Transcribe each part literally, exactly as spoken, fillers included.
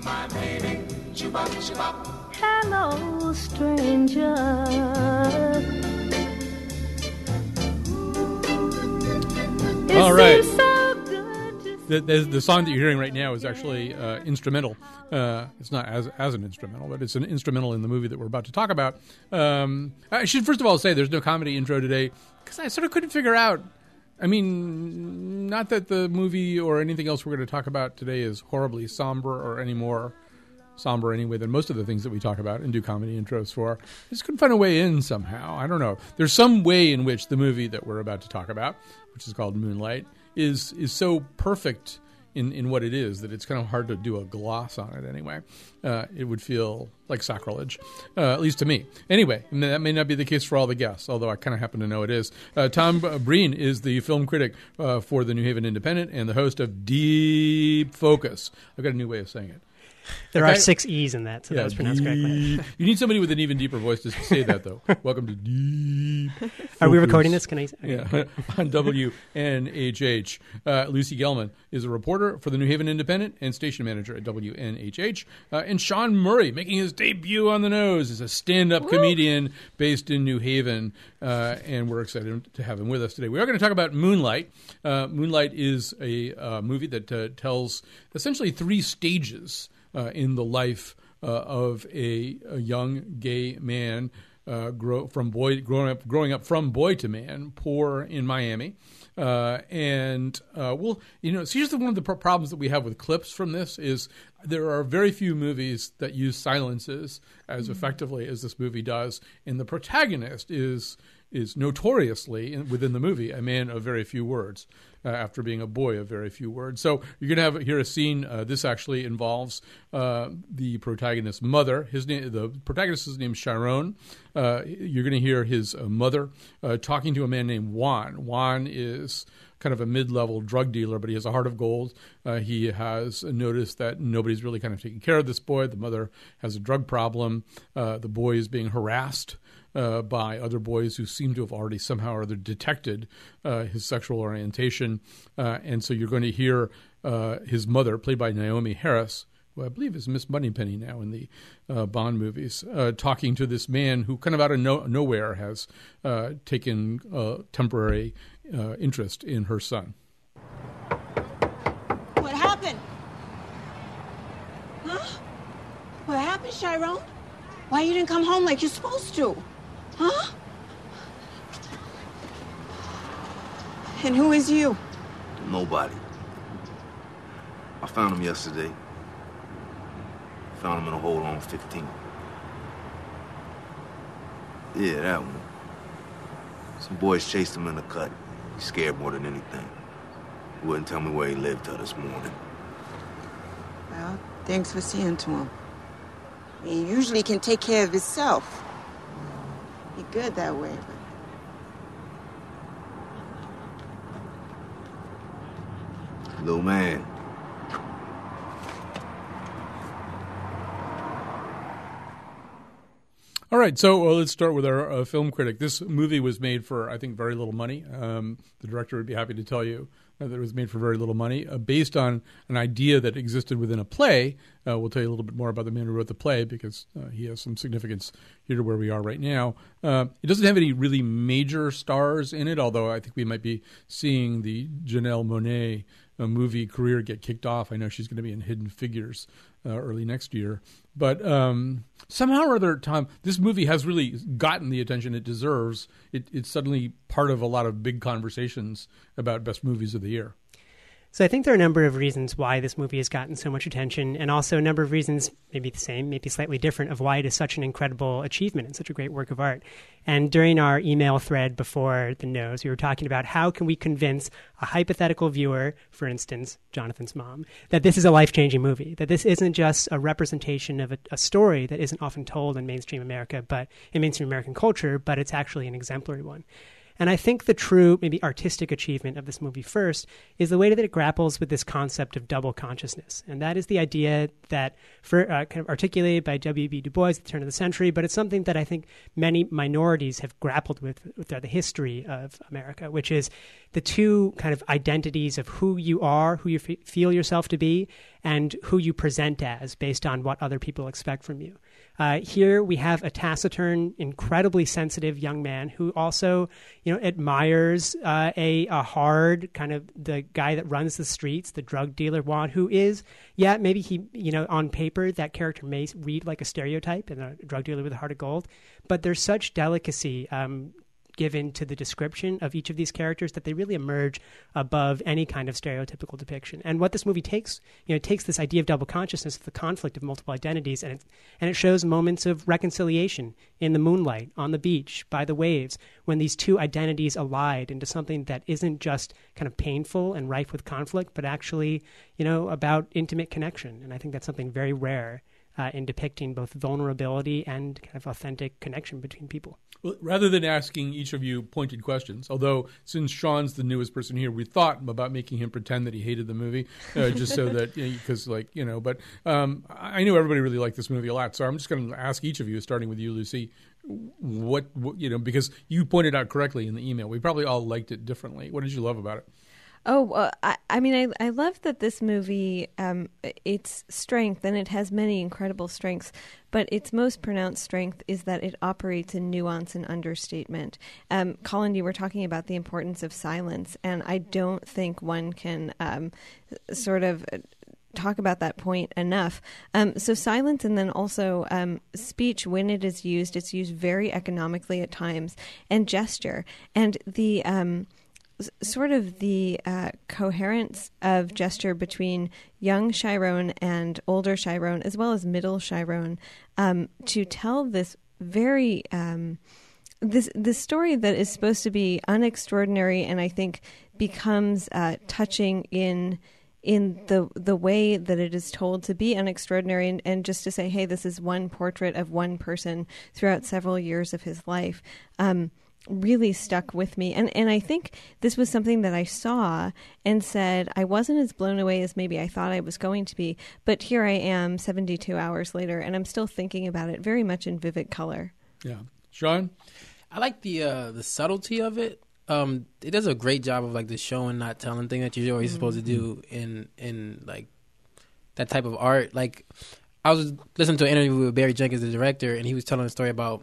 My baby. Hello, stranger. All right. So the, the, the song that you're hearing right now is actually uh, instrumental. Uh, it's not as as an instrumental, but it's an instrumental in the movie that we're about to talk about. Um, I should first of all say there's no comedy intro today because I sort of couldn't figure out. I mean, not that the movie or anything else we're going to talk about today is horribly somber or any more somber anyway than most of the things that we talk about and do comedy intros for. I just couldn't find a way in somehow. I don't know. There's some way in which the movie that we're about to talk about, which is called Moonlight, is is so perfect in, in what it is that it's kind of hard to do a gloss on it anyway. Uh, it would feel like sacrilege, uh, at least to me. Anyway, and that may not be the case for all the guests, although I kind of happen to know it is. Uh, Tom Breen is the film critic uh, for the New Haven Independent and the host of Deep Focus. I've got a new way of saying it. There okay. are six E's in that, so yeah, that was pronounced deep. correctly. You need somebody with an even deeper voice to say that, though. Welcome to Deep Focus. Are we recording this? Can I? Okay. Yeah, on W N H H. Uh, Lucy Gellman is a reporter for the New Haven Independent and station manager at W N H H. Uh, and Sean Murray, making his debut on the nose, is a stand-up Woo! comedian based in New Haven, uh, and we're excited to have him with us today. We are going to talk about Moonlight. Uh, Moonlight is a uh, movie that uh, tells essentially three stages Uh, in the life uh, of a, a young gay man, uh, grow from boy growing up, growing up from boy to man, poor in Miami, uh, and uh, well, you know, so here's the, one of the pro- problems that we have with clips from this is there are very few movies that use silences as mm-hmm. effectively as this movie does, and the protagonist is is notoriously within the movie a man of very few words. Uh, after being a boy of very few words. So you're going to have here a scene. Uh, this actually involves uh, the protagonist's mother. His name, the protagonist's name is Chiron. Uh, you're going to hear his uh, mother uh, talking to a man named Juan. Juan is kind of a mid-level drug dealer, but he has a heart of gold. Uh, he has noticed that nobody's really kind of taking care of this boy. The mother has a drug problem. Uh, the boy is being harassed Uh, by other boys who seem to have already somehow or other detected uh, his sexual orientation. Uh, and so you're going to hear uh, his mother, played by Naomi Harris, who I believe is Miss Moneypenny now in the uh, Bond movies, uh, talking to this man who kind of out of no- nowhere has uh, taken uh, temporary uh, interest in her son. What happened? Huh? What happened, Chiron? Why you didn't come home like you're supposed to? Huh? And who is you? Nobody. I found him yesterday. Found him in a hole on fifteen. Yeah, that one. Some boys chased him in the cut. He scared more than anything. He wouldn't tell me where he lived till this morning. Well, thanks for seeing to him. He usually can take care of himself. Be good that way, but... Little man. All right, so well, let's start with our uh, film critic. This movie was made for, I think, very little money. Um, the director would be happy to tell you that it was made for very little money, uh, based on an idea that existed within a play. Uh, we'll tell you a little bit more about the man who wrote the play because uh, he has some significance here to where we are right now. Uh, it doesn't have any really major stars in it, although I think we might be seeing the Janelle Monae uh, movie career get kicked off. I know she's going to be in Hidden Figures Uh, early next year. But um, somehow or other, Tom, this movie has really gotten the attention it deserves. It, it's suddenly part of a lot of big conversations about best movies of the year. So I think there are a number of reasons why this movie has gotten so much attention, and also a number of reasons, maybe the same, maybe slightly different, of why it is such an incredible achievement and such a great work of art. And during our email thread before the nose, we were talking about how can we convince a hypothetical viewer, for instance, Jonathan's mom, that this is a life-changing movie, that this isn't just a representation of a, a story that isn't often told in mainstream America, but in mainstream American culture, but it's actually an exemplary one. And I think the true, maybe artistic achievement of this movie first is the way that it grapples with this concept of double consciousness. And that is the idea that, for, uh, kind of articulated by W B Du Bois at the turn of the century, but it's something that I think many minorities have grappled with throughout the history of America, which is the two kind of identities of who you are, who you f- feel yourself to be, and who you present as based on what other people expect from you. Uh, here we have a taciturn, incredibly sensitive young man who also, you know, admires uh, a, a hard kind of the guy that runs the streets, the drug dealer Juan, who is, yeah, maybe he, you know, on paper that character may read like a stereotype and a drug dealer with a heart of gold, but there's such delicacy um, given to the description of each of these characters that they really emerge above any kind of stereotypical depiction. And what this movie takes, you know, takes this idea of double consciousness, the conflict of multiple identities, and it, and it shows moments of reconciliation in the moonlight, on the beach, by the waves, when these two identities collide into something that isn't just kind of painful and rife with conflict, but actually, you know, about intimate connection. And I think that's something very rare Uh, in depicting both vulnerability and kind of authentic connection between people. Well, rather than asking each of you pointed questions, although since Sean's the newest person here, we thought about making him pretend that he hated the movie, uh, just so that, because you know, like, you know, but um, I knew everybody really liked this movie a lot, so I'm just going to ask each of you, starting with you, Lucy, what, what, you know, because you pointed out correctly in the email, we probably all liked it differently. What did you love about it? Oh, uh, I, I mean, I, I love that this movie, um, its strength, and it has many incredible strengths, but its most pronounced strength is that it operates in nuance and understatement. Um, Colin, you were talking about the importance of silence, and I don't think one can um, sort of talk about that point enough. Um, so silence, and then also um, speech, when it is used, it's used very economically at times, and gesture. And the... Um, sort of the uh, coherence of gesture between young Chiron and older Chiron, as well as middle Chiron, um, to tell this very, um, this, this story that is supposed to be unextraordinary, and I think becomes uh, touching in in the the way that it is told to be unextraordinary, and, and just to say, hey, this is one portrait of one person throughout several years of his life. Um really stuck with me. And and I think this was something that I saw and said, I wasn't as blown away as maybe I thought I was going to be, but here I am seventy-two hours later, and I'm still thinking about it very much in vivid color. Yeah. Sean? I like the uh, the subtlety of it. Um, it does a great job of like the show and not telling thing that you're always mm-hmm. supposed to do in, in like that type of art. Like I was listening to an interview with Barry Jenkins, the director, and he was telling a story about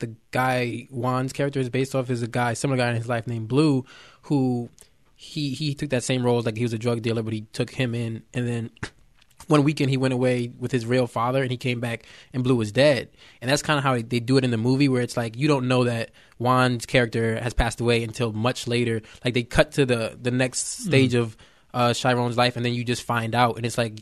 the guy, Juan's character is based off is a guy, similar guy in his life named Blue, who he he took that same role as like he was a drug dealer, but he took him in. And then one weekend he went away with his real father and he came back and Blue was dead. And that's kind of how they do it in the movie, where it's like you don't know that Juan's character has passed away until much later. Like they cut to the, the next stage mm-hmm. of uh, Chiron's life, and then you just find out. And it's like,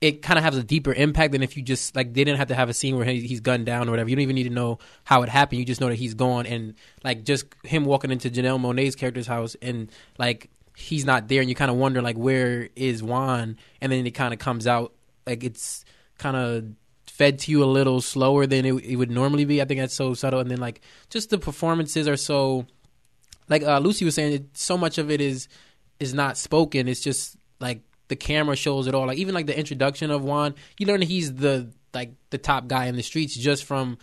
it kind of has a deeper impact than if you just, like, they didn't have to have a scene where he's gunned down or whatever. You don't even need to know how it happened. You just know that he's gone. And, like, just him walking into Janelle Monae's character's house and, like, he's not there. And you kind of wonder, like, where is Juan? And then it kind of comes out, like, it's kind of fed to you a little slower than it, it would normally be. I think that's so subtle. And then, like, just the performances are so, like uh, Lucy was saying, it, so much of it is is not spoken. It's just, like, the camera shows it all. Like even like the introduction of Juan, you learn he's the like the top guy in the streets just from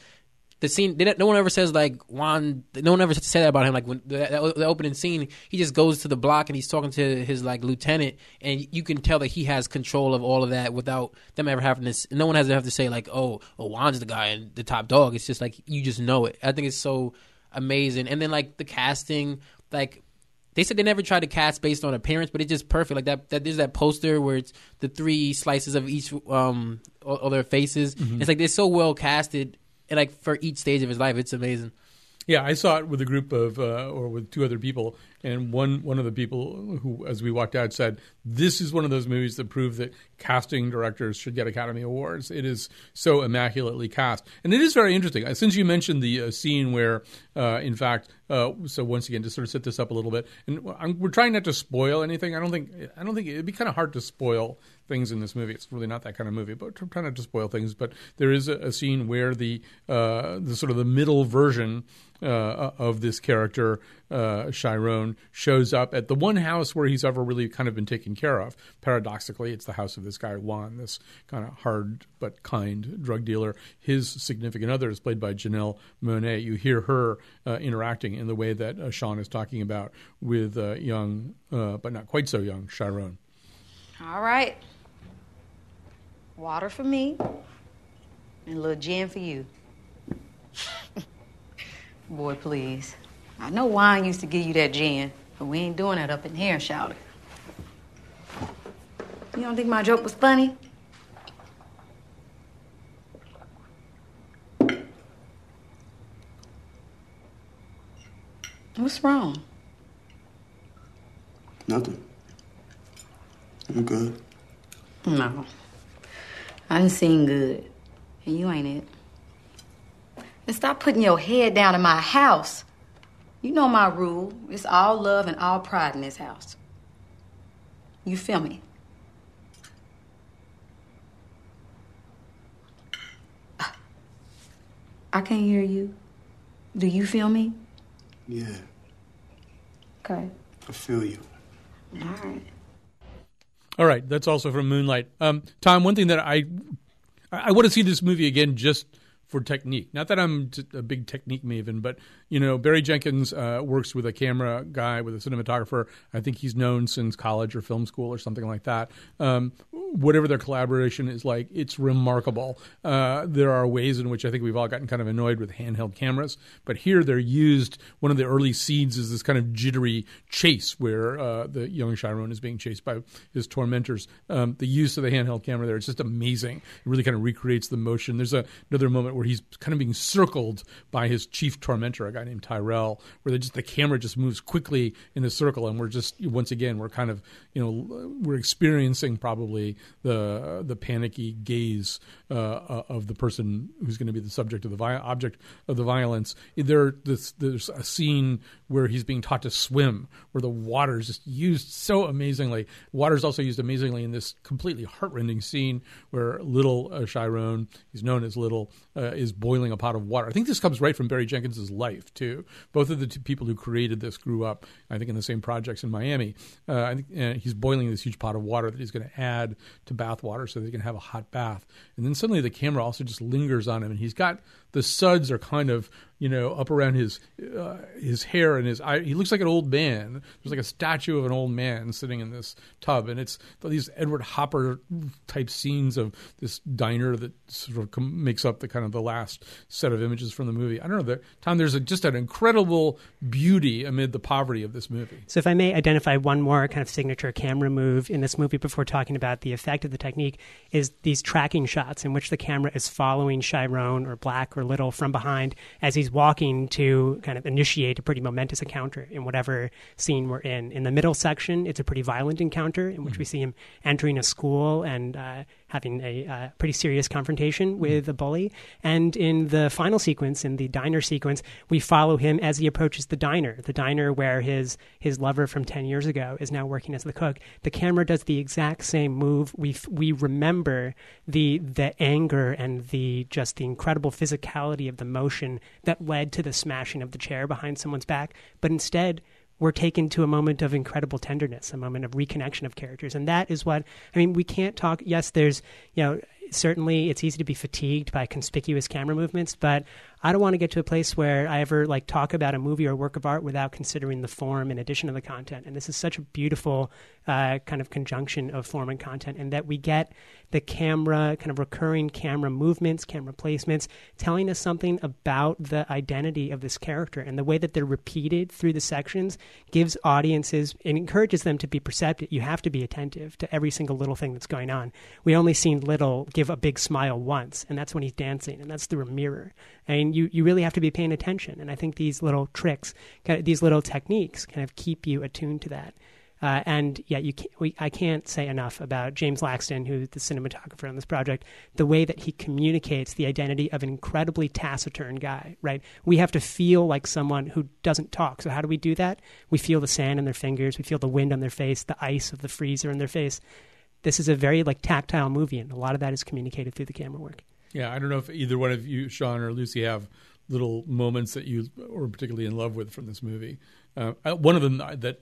the scene. They, no one ever says like Juan. No one ever said that about him. Like when the, the opening scene, he just goes to the block and he's talking to his like lieutenant, and you can tell that he has control of all of that without them ever having to. No one has to have to say like, oh, oh, Juan's the guy and the top dog. It's just like you just know it. I think it's so amazing. And then like the casting, like. They said they never tried to cast based on appearance, but it's just perfect. Like that, that there's that poster where it's the three slices of each um of their faces. Mm-hmm. It's like they're so well casted, and like for each stage of his life, it's amazing. Yeah, I saw it with a group of, uh, or with two other people, And one one of the people who, as we walked out, said, this is one of those movies that prove that casting directors should get Academy Awards. It is so immaculately cast. And it is very interesting. Since you mentioned the uh, scene where, uh, in fact, uh, so once again, to sort of set this up a little bit, and I'm, we're trying not to spoil anything. I don't think I don't think it'd be kind of hard to spoil things in this movie. It's really not that kind of movie, but I'm trying not to spoil things. But there is a, a scene where the uh, the sort of the middle version Uh, of this character, uh, Chiron, shows up at the one house where he's ever really kind of been taken care of. Paradoxically, it's the house of this guy, Juan, this kind of hard but kind drug dealer. His significant other is played by Janelle Monae. You hear her uh, interacting in the way that uh, Sean is talking about with uh, young, uh, but not quite so young, Chiron. All right. Water for me and a little gin for you. Boy, please. I know Juan used to give you that gin, but we ain't doing that up in here, shall we? You don't think my joke was funny? What's wrong? Nothing. I'm good. No. I didn't seem good. And you ain't it. And stop putting your head down in my house. You know my rule. It's all love and all pride in this house. You feel me? I can't hear you. Do you feel me? Yeah. Okay. I feel you. All right. All right. That's also from Moonlight. Um, Tom, one thing that I... I want to see this movie again just... for technique. Not that I'm a big technique maven, but, you know, Barry Jenkins uh, works with a camera guy, with a cinematographer. I think he's known since college or film school or something like that. Um, whatever their collaboration is like, it's remarkable. Uh, there are ways in which I think we've all gotten kind of annoyed with handheld cameras, but here they're used. One of the early seeds is this kind of jittery chase where uh, the young Chiron is being chased by his tormentors. Um, the use of the handheld camera there, it's just amazing. It really kind of recreates the motion. There's a, another moment where where he's kind of being circled by his chief tormentor, a guy named Tyrell, where just, the camera just moves quickly in a circle. And we're just, once again, we're kind of, you know, we're experiencing probably the the panicky gaze uh, of the person who's going to be the subject of the vi- object of the violence. There, this, there's a scene where he's being taught to swim, where the water is just used so amazingly. Water is also used amazingly in this completely heartrending scene where little uh, Chiron, he's known as Little, uh, is boiling a pot of water. I think this comes right from Barry Jenkins's life, too. Both of the two people who created this grew up, I think, in the same projects in Miami. Uh, I think, and he's boiling this huge pot of water that he's going to add to bath water so that he can have a hot bath. And then suddenly the camera also just lingers on him, and he's got the suds are kind of, you know, up around his uh, his hair and his eye. He looks like an old man. There's like a statue of an old man sitting in this tub. And it's these Edward Hopper type scenes of this diner that sort of com- makes up the kind of the last set of images from the movie. I don't know. The, Tom, there's a, just an incredible beauty amid the poverty of this movie. So if I may identify one more kind of signature camera move in this movie before talking about the effect of the technique is these tracking shots in which the camera is following Chiron or Black or Little from behind as he's walking to kind of initiate a pretty momentous encounter in whatever scene we're in. In the middle section, it's a pretty violent encounter in which mm-hmm. we see him entering a school and uh, having a uh, pretty serious confrontation with mm-hmm. a bully. And in the final sequence, in the diner sequence, we follow him as he approaches the diner, the diner where his, his lover from ten years ago is now working as the cook. The camera does the exact same move. We f- we remember the the anger and the just the incredible physicality of the motion that led to the smashing of the chair behind someone's back, but instead we're taken to a moment of incredible tenderness, a moment of reconnection of characters. And that is what, I mean, we can't talk, yes, there's, you know, certainly it's easy to be fatigued by conspicuous camera movements, but I don't want to get to a place where I ever like talk about a movie or work of art without considering the form in addition to the content. And this is such a beautiful uh, kind of conjunction of form and content, and that we get the camera, kind of recurring camera movements, camera placements, telling us something about the identity of this character. And the way that they're repeated through the sections gives audiences and encourages them to be perceptive. You have to be attentive to every single little thing that's going on. We only seen Little give a big smile once, and that's when he's dancing, and that's through a mirror. I mean, and you, you really have to be paying attention. And I think these little tricks, kind of, these little techniques kind of keep you attuned to that. Uh, and yeah, you can't, we, I can't say enough about James Laxton, who's the cinematographer on this project, the way that he communicates the identity of an incredibly taciturn guy, right? We have to feel like someone who doesn't talk. So how do we do that? We feel the sand on their fingers. We feel the wind on their face, the ice of the freezer in their face. This is a very like tactile movie, and a lot of that is communicated through the camera work. Yeah, I don't know if either one of you, Sean or Lucy, have little moments that you were particularly in love with from this movie. Uh, one of them that... that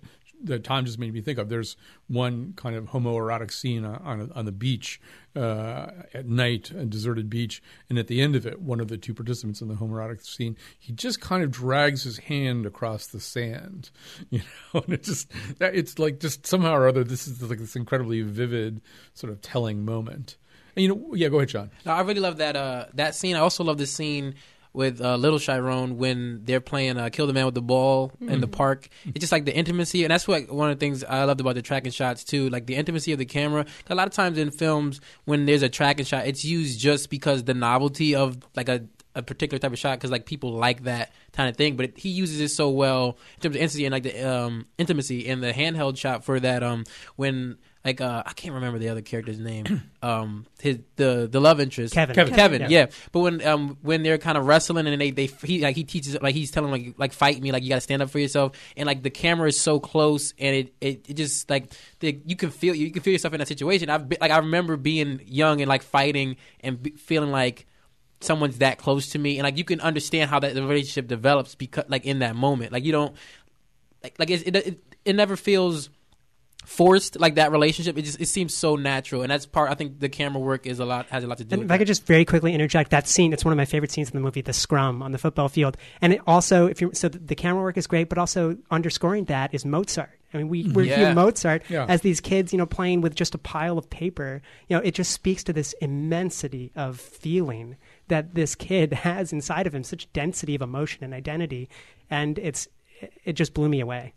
Tom just made me think of. There's one kind of homoerotic scene on on the beach uh, at night, a deserted beach, and at the end of it, one of the two participants in the homoerotic scene, he just kind of drags his hand across the sand, you know, and it just that, it's like just somehow or other, this is like this incredibly vivid sort of telling moment. And you know, yeah, go ahead, John. No, I really love that uh, that scene. I also love this scene with uh, Little Chiron when they're playing uh, Kill the Man with the Ball mm. in the park. It's just like the intimacy, and that's what one of the things I loved about the tracking shots too, like the intimacy of the camera. A lot of times in films when there's a tracking shot, it's used just because the novelty of like a, a particular type of shot, because like people like that kind of thing, but it, he uses it so well in terms of intimacy and like the um, intimacy and the handheld shot for that um, when... Like uh, I can't remember the other character's name. Um, his the, the love interest, Kevin. Kevin. Kevin, Kevin, yeah. But when um when they're kind of wrestling and they they he, like he teaches like he's telling like like fight me, like you got to stand up for yourself, and like the camera is so close and it it, it just like the, you can feel you can feel yourself in that situation. I've been, like I remember being young and like fighting and be, feeling like someone's that close to me, and like you can understand how that the relationship develops because like in that moment, like you don't like like it it, it, it never feels forced, like that relationship, it just it seems so natural, and that's part. I think the camera work is a lot has a lot to do. And with if that. I could just very quickly interject that scene, it's one of my favorite scenes in the movie, the scrum on the football field, and it also if you so the camera work is great, but also underscoring that is Mozart. I mean, we we yeah. view Mozart yeah. as these kids, you know, playing with just a pile of paper. You know, it just speaks to this immensity of feeling that this kid has inside of him, such density of emotion and identity, and it's it just blew me away.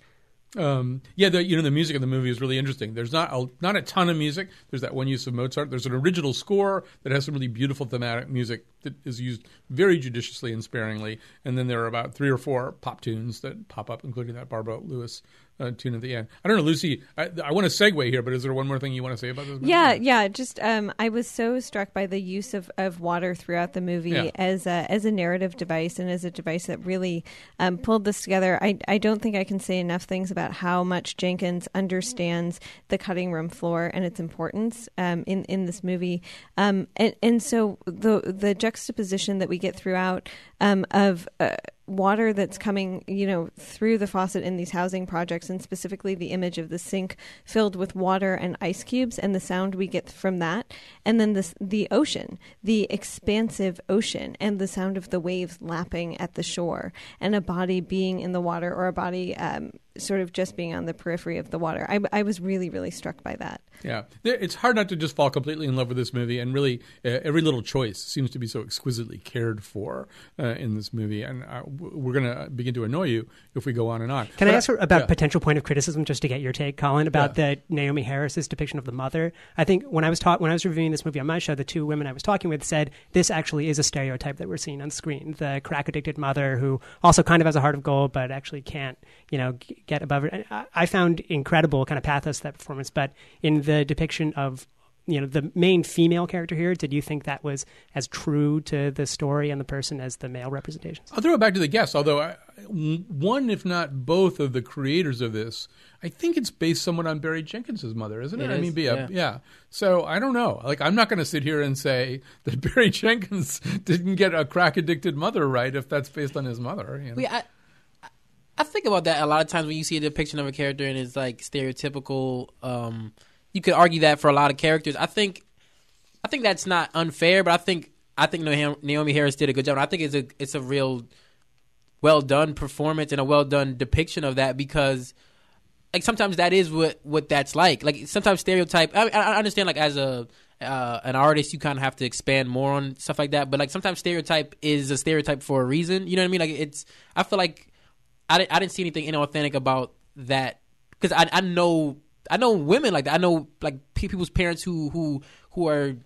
Um, yeah, the, you know, the music in the movie is really interesting. There's not a, not a ton of music. There's that one use of Mozart. There's an original score that has some really beautiful thematic music that is used very judiciously and sparingly. And then there are about three or four pop tunes that pop up, including that Barbara Lewis uh, tune at the end. I don't know, Lucy, I, I want to segue here, but is there one more thing you want to say about this movie? Yeah, yeah. Just um, I was so struck by the use of, of water throughout the movie yeah. as a, as a narrative device and as a device that really um, pulled this together. I, I don't think I can say enough things about how much Jenkins understands the cutting room floor and its importance um, in in this movie, um, and and so the the juxtaposition that we get throughout um, of. Uh, water that's coming, you know, through the faucet in these housing projects, and specifically the image of the sink filled with water and ice cubes and the sound we get from that. And then this, the ocean, the expansive ocean, and the sound of the waves lapping at the shore and a body being in the water or a body um, sort of just being on the periphery of the water. I, I was really, really struck by that. Yeah. It's hard not to just fall completely in love with this movie. And really, uh, every little choice seems to be so exquisitely cared for uh, in this movie. And I, we're going to begin to annoy you if we go on and on. Can but I ask her about yeah. potential point of criticism, just to get your take, Colin, about yeah. the Naomi Harris's depiction of the mother? I think when I was taught, when I was reviewing this movie on my show, the two women I was talking with said this actually is a stereotype that we're seeing on screen: the crack-addicted mother who also kind of has a heart of gold, but actually can't, you know, g- get above it. I-, I found incredible kind of pathos to that performance, but in the depiction of, you know, the main female character here, did you think that was as true to the story and the person as the male representations? I'll throw it back to the guests, although I, one, if not both, of the creators of this, I think it's based somewhat on Barry Jenkins's mother, isn't it? it I is, mean, be a, yeah. yeah. So I don't know. Like, I'm not going to sit here and say that Barry Jenkins didn't get a crack-addicted mother right if that's based on his mother. You know? Wait, I, I think about that a lot of times when you see a depiction of a character and it's, like, stereotypical... Um, You could argue that for a lot of characters. I think, I think that's not unfair, but I think I think Naomi Harris did a good job. And I think it's a it's a real well done performance and a well done depiction of that, because like sometimes that is what, what that's like. Like sometimes stereotype. I, I understand like as a uh, an artist you kind of have to expand more on stuff like that, but like sometimes stereotype is a stereotype for a reason. You know what I mean? Like it's I feel like I didn't I didn't see anything inauthentic about that, because I I know. I know women like that. I know like people's parents who who, who are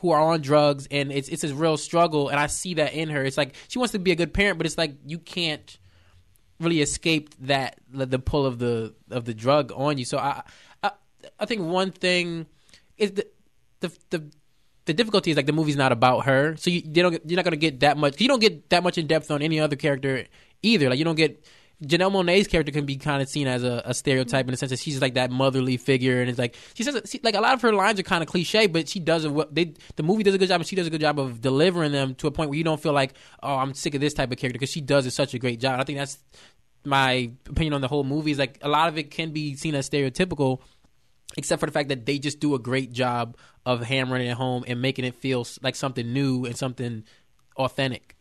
who are on drugs, and it's it's a real struggle, and I see that in her. It's like she wants to be a good parent, but it's like you can't really escape that the pull of the of the drug on you. So I I, I think one thing is the the the the difficulty is like the movie's not about her, so you they don't you're not gonna get that much. You don't get that much in depth on any other character either. Like you don't get. Janelle Monae's character can be kind of seen as a, a stereotype mm-hmm. in the sense that she's like that motherly figure, and it's like she says she, like a lot of her lines are kind of cliche, but she does a, they the movie does a good job, and she does a good job of delivering them to a point where you don't feel like, oh, I'm sick of this type of character, because she does such a great job. And I think that's my opinion on the whole movie, is like a lot of it can be seen as stereotypical, except for the fact that they just do a great job of hammering it home and making it feel like something new and something authentic.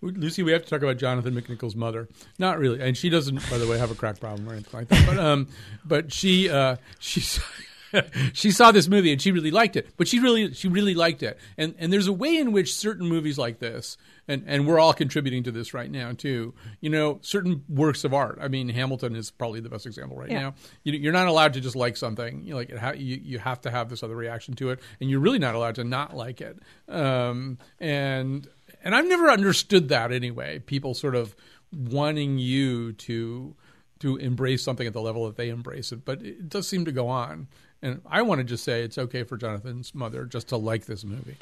Lucy, we have to talk about Jonathan McNichol's mother. Not really, and she doesn't, by the way, have a crack problem or anything like that. But um, but she uh, she saw, she saw this movie and she really liked it. But she really she really liked it. And and there's a way in which certain movies like this, and and we're all contributing to this right now too. You know, certain works of art. I mean, Hamilton is probably the best example right yeah. now. You, you're not allowed to just like something. You know, like it ha- you you have to have this other reaction to it, and you're really not allowed to not like it. Um, and. And I've never understood that anyway, people sort of wanting you to to embrace something at the level that they embrace it. But it does seem to go on. And I want to just say it's okay for Jonathan's mother just to like this movie.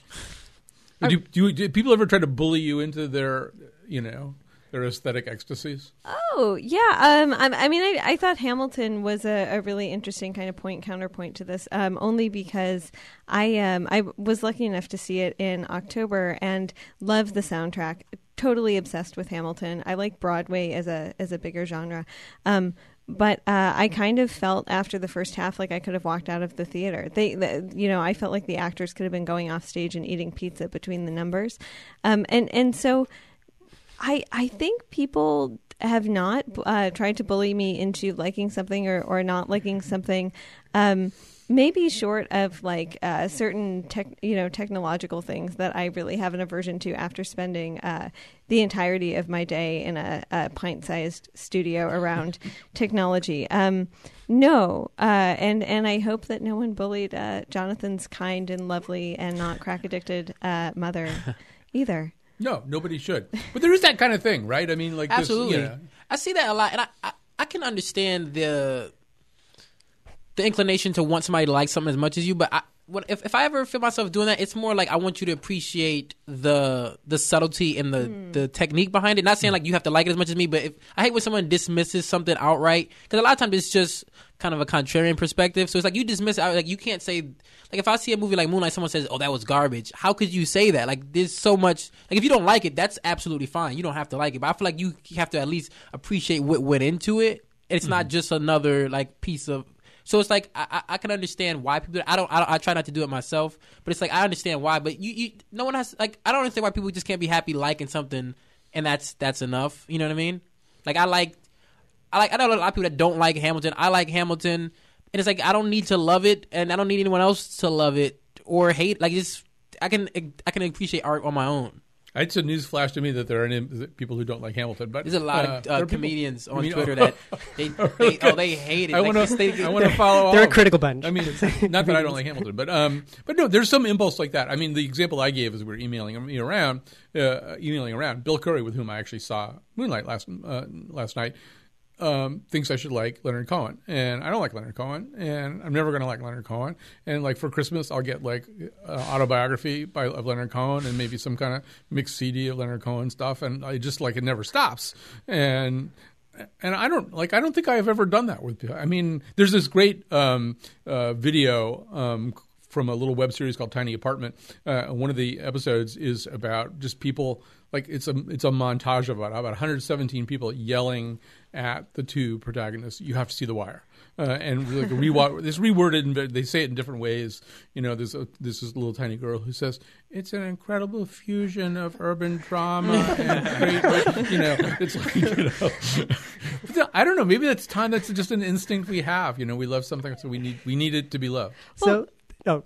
Do, do, do people ever try to bully you into their, you know, their aesthetic ecstasies? Oh, yeah. Um, I, I mean, I, I thought Hamilton was a, a really interesting kind of point counterpoint to this, um, only because... I um I was lucky enough to see it in October and loved the soundtrack. Totally obsessed with Hamilton. I like Broadway as a as a bigger genre. Um, but uh, I kind of felt after the first half like I could have walked out of the theater. They, the, you know, I felt like the actors could have been going off stage and eating pizza between the numbers. Um, and and so, I I think people have not uh, tried to bully me into liking something or or not liking something. Um, Maybe short of like uh, certain tech, you know, technological things that I really have an aversion to after spending uh, the entirety of my day in a, a pint-sized studio around technology. Um, no, uh, and and I hope that no one bullied uh, Jonathan's kind and lovely and not crack addicted uh, mother either. No, nobody should. But there is that kind of thing, right? I mean, like absolutely, this, you know. I see that a lot, and I, I, I can understand the. The inclination to want somebody to like something as much as you, but I, what, if if I ever feel myself doing that, it's more like I want you to appreciate the the subtlety and the, mm. the technique behind it. Not saying like you have to like it as much as me, but if, I hate when someone dismisses something outright, because a lot of times it's just kind of a contrarian perspective. So it's like you dismiss it, like you can't say, like if I see a movie like Moonlight, someone says, "Oh, that was garbage." How could you say that? Like there's so much. Like if you don't like it, that's absolutely fine. You don't have to like it, but I feel like you have to at least appreciate what went into it. It's mm. not just another like piece of. So it's like I, I can understand why people. I don't, I don't. I try not to do it myself, but it's like I understand why. But you, you, no one has. Like I don't understand why people just can't be happy liking something, and that's that's enough. You know what I mean? Like I like, I like. I know a lot of people that don't like Hamilton. I like Hamilton, and it's like I don't need to love it, and I don't need anyone else to love it or hate. Like just I can I can appreciate art on my own. It's a news flash to me that there are any, people who don't like Hamilton. But there's a lot uh, of uh, comedians people, on you know, Twitter that they, they oh they hate it. I want to I want to follow. They're all a critical bunch. I mean, not that I don't like Hamilton, but um, but no, there's some impulse like that. I mean, the example I gave is we were emailing me around, uh, emailing around. Bill Curry, with whom I actually saw Moonlight last uh, last night, um, thinks I should like Leonard Cohen, and I don't like Leonard Cohen, and I'm never going to like Leonard Cohen. And like for Christmas, I'll get like uh, autobiography by of Leonard Cohen, and maybe some kind of mixed C D of Leonard Cohen stuff. And I just like it never stops. And and I don't like I don't think I have ever done that with people. I mean, there's this great um, uh, video. Um, from a little web series called Tiny Apartment. Uh, one of the episodes is about just people, like it's a it's a montage of about, about one hundred seventeen people yelling at the two protagonists, "You have to see The Wire." Uh, and like a rewatch, this reworded, they say it in different ways. You know, there's a, this is a little tiny girl who says, "It's an incredible fusion of urban drama." And great, you know, it's like, you know, I don't know. Maybe that's time. That's just an instinct we have. You know, we love something, so we need we need it to be loved. So. Oh,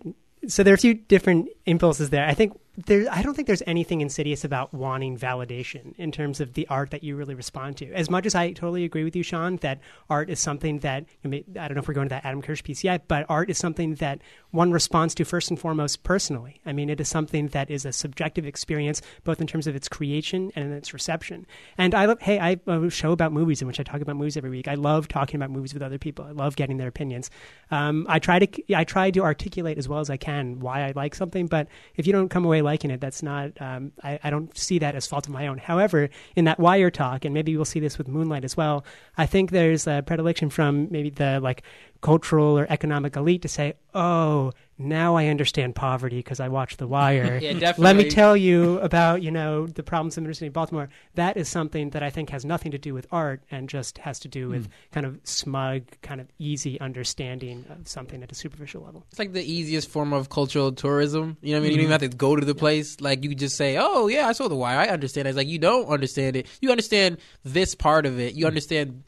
so there are a few different impulses there. I think there, I don't think there's anything insidious about wanting validation in terms of the art that you really respond to. As much as I totally agree with you, Sean, that art is something that, I don't know if we're going to that Adam Kirsch piece yet, but art is something that one responds to first and foremost personally. I mean, it is something that is a subjective experience, both in terms of its creation and its reception. And I love, hey, I have a show about movies in which I talk about movies every week. I love talking about movies with other people. I love getting their opinions. Um, I try to, I try to articulate as well as I can why I like something, but if you don't come away liking it, that's not, um, I, I don't see that as fault of my own. However, in that Wire talk, and maybe we'll see this with Moonlight as well, I think there's a predilection from maybe the like cultural or economic elite to say, oh, now I understand poverty because I watched The Wire. Yeah, definitely. Let me tell you about, you know, the problems in the city of Baltimore. That is something that I think has nothing to do with art and just has to do with mm. kind of smug, kind of easy understanding of something at a superficial level. It's like the easiest form of cultural tourism. You know what I mean? Mm-hmm. You don't even have to go to the yeah. place. Like, you just say, oh, yeah, I saw The Wire. I understand it. It's like, you don't understand it. You understand this part of it. You mm-hmm. understand,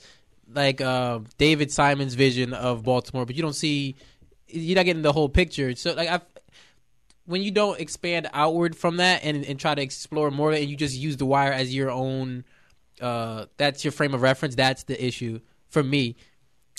like, uh, David Simon's vision of Baltimore, but you don't see... You're not getting the whole picture. So, like, I've, when you don't expand outward from that and, and try to explore more of it, and you just use The Wire as your own, uh, that's your frame of reference. That's the issue for me.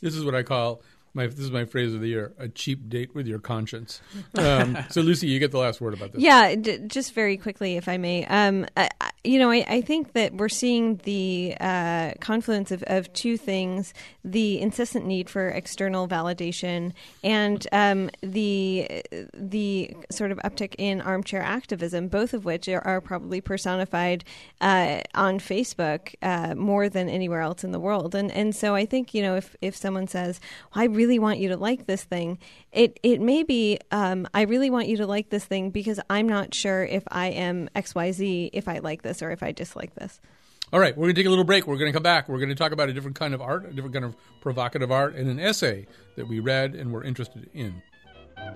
This is what I call my. This is my phrase of the year: a cheap date with your conscience. Um, so, Lucy, you get the last word about this. Yeah, d- just very quickly, if I may. Um, I, I, you know, I, I think that we're seeing the uh, confluence of, of two things: the incessant need for external validation and um, the the sort of uptick in armchair activism, both of which are, are probably personified uh, on Facebook uh, more than anywhere else in the world. And and so I think, you know, if, if someone says, well, I really want you to like this thing, it, it may be, um, I really want you to like this thing because I'm not sure if I am X Y Z, if I like this or if I dislike this. All right, we're going to take a little break. We're going to come back. We're going to talk about a different kind of art, a different kind of provocative art, and an essay that we read and were interested in. Ooh,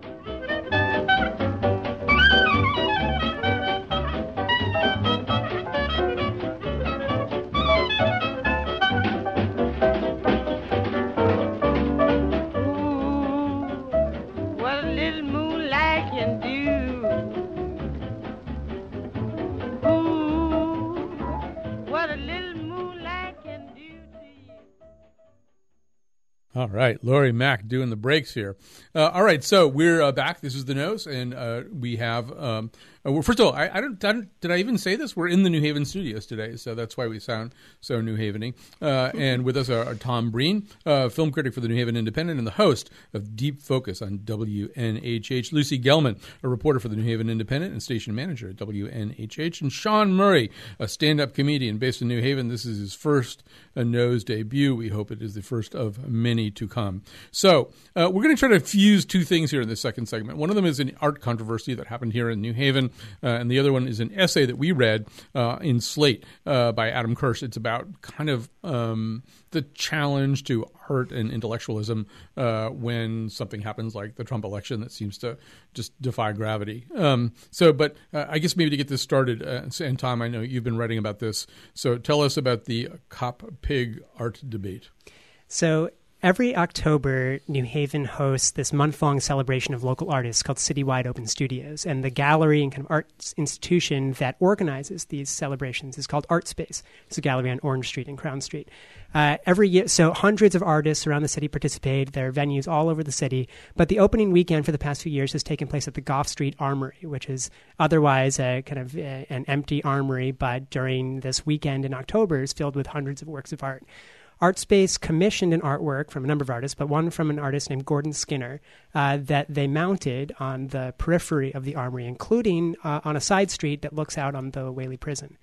what a little moonlight can do. All right, Laurie Mack doing the breaks here. Uh, all right, so we're uh, back. This is The Nose, and uh, we have um, – well, first of all, I, I, don't, I don't – did I even say this? We're in the New Haven studios today, so that's why we sound so New Haven-y. Uh, and with us are, are Tom Breen, uh, film critic for the New Haven Independent and the host of Deep Focus on W N H H, Lucy Gellman, a reporter for the New Haven Independent and station manager at W N H H, and Sean Murray, a stand-up comedian based in New Haven. This is his first uh, Nose debut. We hope it is the first of many to come. So uh, we're going to try to fuse two things here in this second segment. One of them is an art controversy that happened here in New Haven, uh, and the other one is an essay that we read uh, in Slate uh, by Adam Kirsch. It's about kind of um, the challenge to art and intellectualism uh, when something happens like the Trump election that seems to just defy gravity. Um, so, but uh, I guess maybe to get this started, uh, and Tom, I know you've been writing about this, so tell us about the cop-pig art debate. So every October, New Haven hosts this month-long celebration of local artists called Citywide Open Studios, and the gallery and kind of arts institution that organizes these celebrations is called Art Space. It's a gallery on Orange Street and Crown Street. Uh, every year, so hundreds of artists around the city participate. There are venues all over the city, but the opening weekend for the past few years has taken place at the Gough Street Armory, which is otherwise a kind of a, an empty armory, but during this weekend in October is filled with hundreds of works of art. ArtSpace commissioned an artwork from a number of artists, but one from an artist named Gordon Skinner uh, that they mounted on the periphery of the armory, including uh, on a side street that looks out on the Whaley Prison.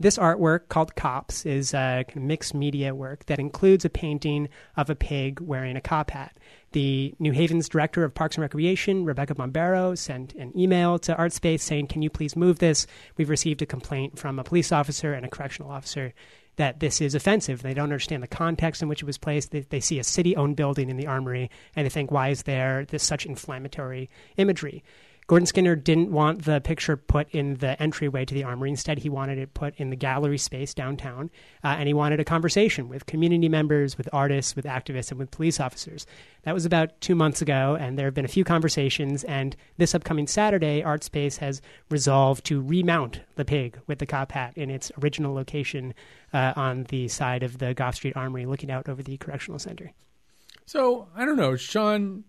This artwork, called Cops, is a mixed media work that includes a painting of a pig wearing a cop hat. The New Haven's director of Parks and Recreation, Rebecca Bombero, sent an email to ArtSpace saying, can you please move this? We've received a complaint from a police officer and a correctional officer that this is offensive. They don't understand the context in which it was placed. They, they see a city-owned building in the armory, and they think, why is there this such inflammatory imagery? Gordon Skinner didn't want the picture put in the entryway to the armory. Instead, he wanted it put in the gallery space downtown, uh, and he wanted a conversation with community members, with artists, with activists, and with police officers. That was about two months ago, and there have been a few conversations, and this upcoming Saturday, ArtSpace has resolved to remount the pig with the cop hat in its original location uh, on the side of the Gough Street Armory, looking out over the Correctional Center. So, I don't know, Sean...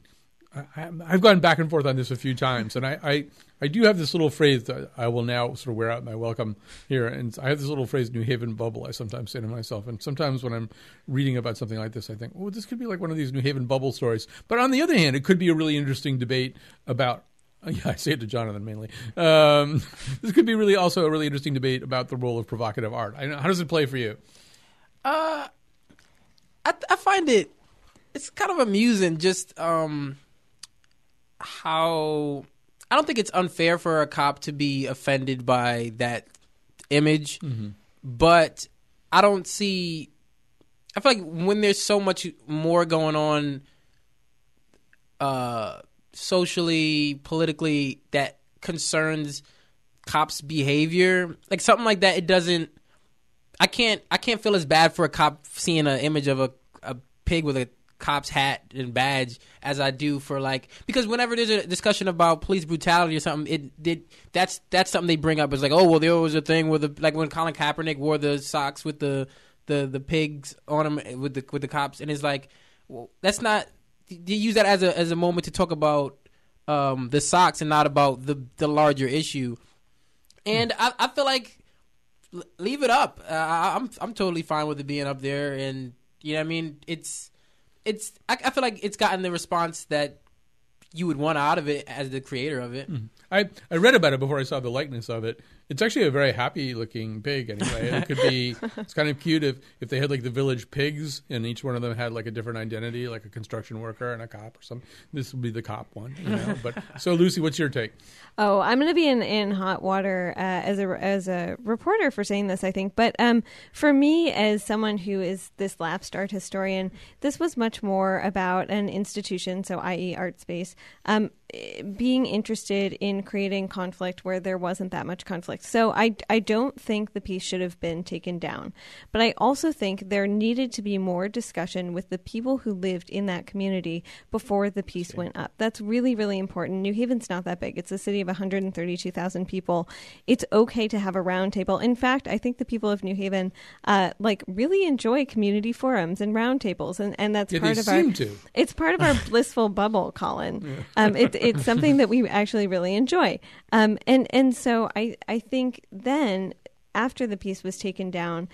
I've gone back and forth on this a few times, and I, I, I do have this little phrase that I will now sort of wear out my welcome here, and I have this little phrase, New Haven bubble, I sometimes say to myself, and sometimes when I'm reading about something like this, I think, well, this could be like one of these New Haven bubble stories. But on the other hand, it could be a really interesting debate about, yeah, I say it to Jonathan mainly, um, this could be really also a really interesting debate about the role of provocative art. I know, how does it play for you? Uh, I, I find it, it's kind of amusing, just... Um... how I don't think it's unfair for a cop to be offended by that image, mm-hmm. but I don't see, I feel like when there's so much more going on uh, socially, politically, that concerns cops' behavior, like something like that, it doesn't, I can't, I can't feel as bad for a cop seeing an image of a, a pig with a cop's hat and badge as I do for, like, because whenever there's a discussion about police brutality or something, it did that's that's something they bring up. It's like, oh, well, there was a thing where the, like when Colin Kaepernick wore the socks with the the the pigs on him with the with the cops, and it's like, well, that's not, you use that as a as a moment to talk about um the socks and not about the the larger issue. And mm. I, I feel like leave it up. Uh, I'm I'm totally fine with it being up there, and you know what I mean, it's. It's. I, I feel like it's gotten the response that you would want out of it as the creator of it. Mm-hmm. I, I read about it before I saw the likeness of it. It's actually a very happy-looking pig anyway. It could be – it's kind of cute if, if they had like the village pigs and each one of them had like a different identity, like a construction worker and a cop or something. This would be the cop one. You know? But so, Lucy, what's your take? Oh, I'm going to be in, in hot water uh, as, a, as a reporter for saying this, I think. But um, for me, as someone who is this lapsed art historian, this was much more about an institution, so that is ArtSpace, um, being interested in creating conflict where there wasn't that much conflict. So I, I don't think the piece should have been taken down. But I also think there needed to be more discussion with the people who lived in that community before the piece went up. That's really, really important. New Haven's not that big. It's a city of one hundred thirty-two thousand people. It's okay to have a round table. In fact, I think the people of New Haven uh, like really enjoy community forums and round tables. And, and that's yeah, part of our... To. It's part of our blissful bubble, Colin. Yeah. Um, it, it's something that we actually really enjoy. Um, and, and so I, I think... I think then, after the piece was taken down,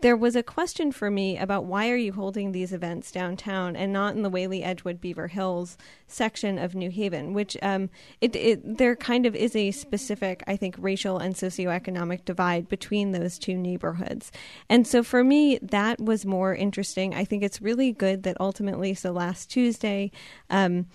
there was a question for me about why are you holding these events downtown and not in the Whaley, Edgewood, Beaver Hills section of New Haven, which um, it, it there kind of is a specific, I think, racial and socioeconomic divide between those two neighborhoods. And so for me, that was more interesting. I think it's really good that ultimately, so last Tuesday... Um,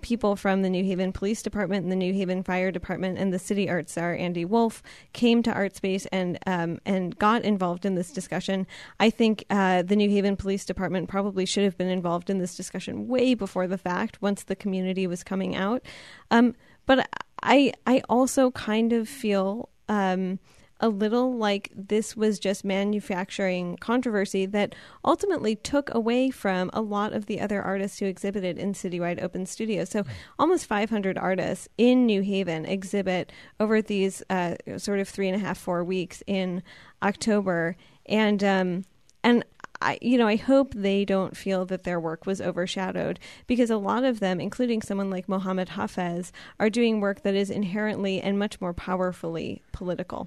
people from the New Haven Police Department and the New Haven Fire Department and the city art czar, Andy Wolf, came to ArtSpace and um, and got involved in this discussion. I think uh, the New Haven Police Department probably should have been involved in this discussion way before the fact, once the community was coming out. Um, but I, I also kind of feel... Um, a little like this was just manufacturing controversy that ultimately took away from a lot of the other artists who exhibited in citywide open studios. So almost five hundred artists in New Haven exhibit over these uh, sort of three and a half, four weeks in October. And, um, and I, you know, I hope they don't feel that their work was overshadowed, because a lot of them, including someone like Mohammed Hafez, are doing work that is inherently and much more powerfully political.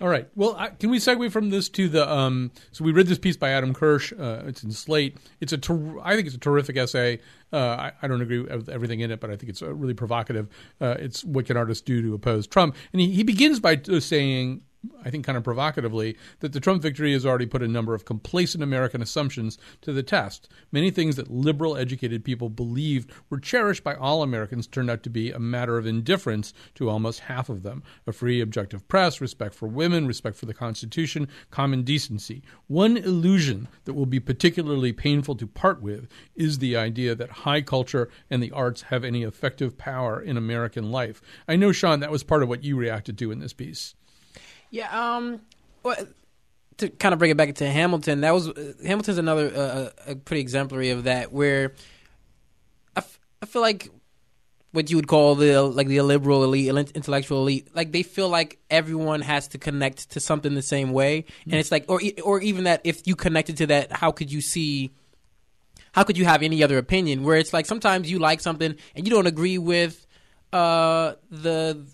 All right. Well, I, can we segue from this to the um, – so we read this piece by Adam Kirsch. Uh, it's in Slate. It's a ter- I think it's a terrific essay. Uh, I, I don't agree with everything in it, but I think it's uh, really provocative. Uh, it's what can artists do to oppose Trump? And he, he begins by saying – I think kind of provocatively, that the Trump victory has already put a number of complacent American assumptions to the test. Many things that liberal, educated people believed were cherished by all Americans turned out to be a matter of indifference to almost half of them. A free, objective press, respect for women, respect for the Constitution, common decency. One illusion that will be particularly painful to part with is the idea that high culture and the arts have any effective power in American life. I know, Sean, that was part of what you reacted to in this piece. Yeah, um, well, to kind of bring it back to Hamilton, that was uh, Hamilton's another uh, a pretty exemplary of that, where I, f- I feel like what you would call the like the liberal elite, intellectual elite, like they feel like everyone has to connect to something the same way, mm-hmm. and it's like, or or even that if you connected to that, how could you see? How could you have any other opinion? Where it's like sometimes you like something and you don't agree with uh, the.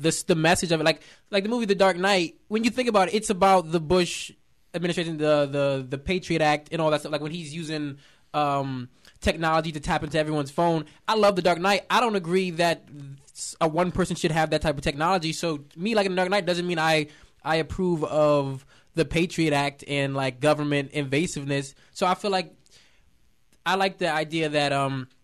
This, the message of it, like like the movie The Dark Knight, when you think about it, it's about the Bush administration, the the, the Patriot Act and all that stuff, like when he's using um, technology to tap into everyone's phone. I love The Dark Knight. I don't agree that a one person should have that type of technology. So me liking The Dark Knight doesn't mean I, I approve of the Patriot Act and like government invasiveness. So I feel like I like the idea that um, –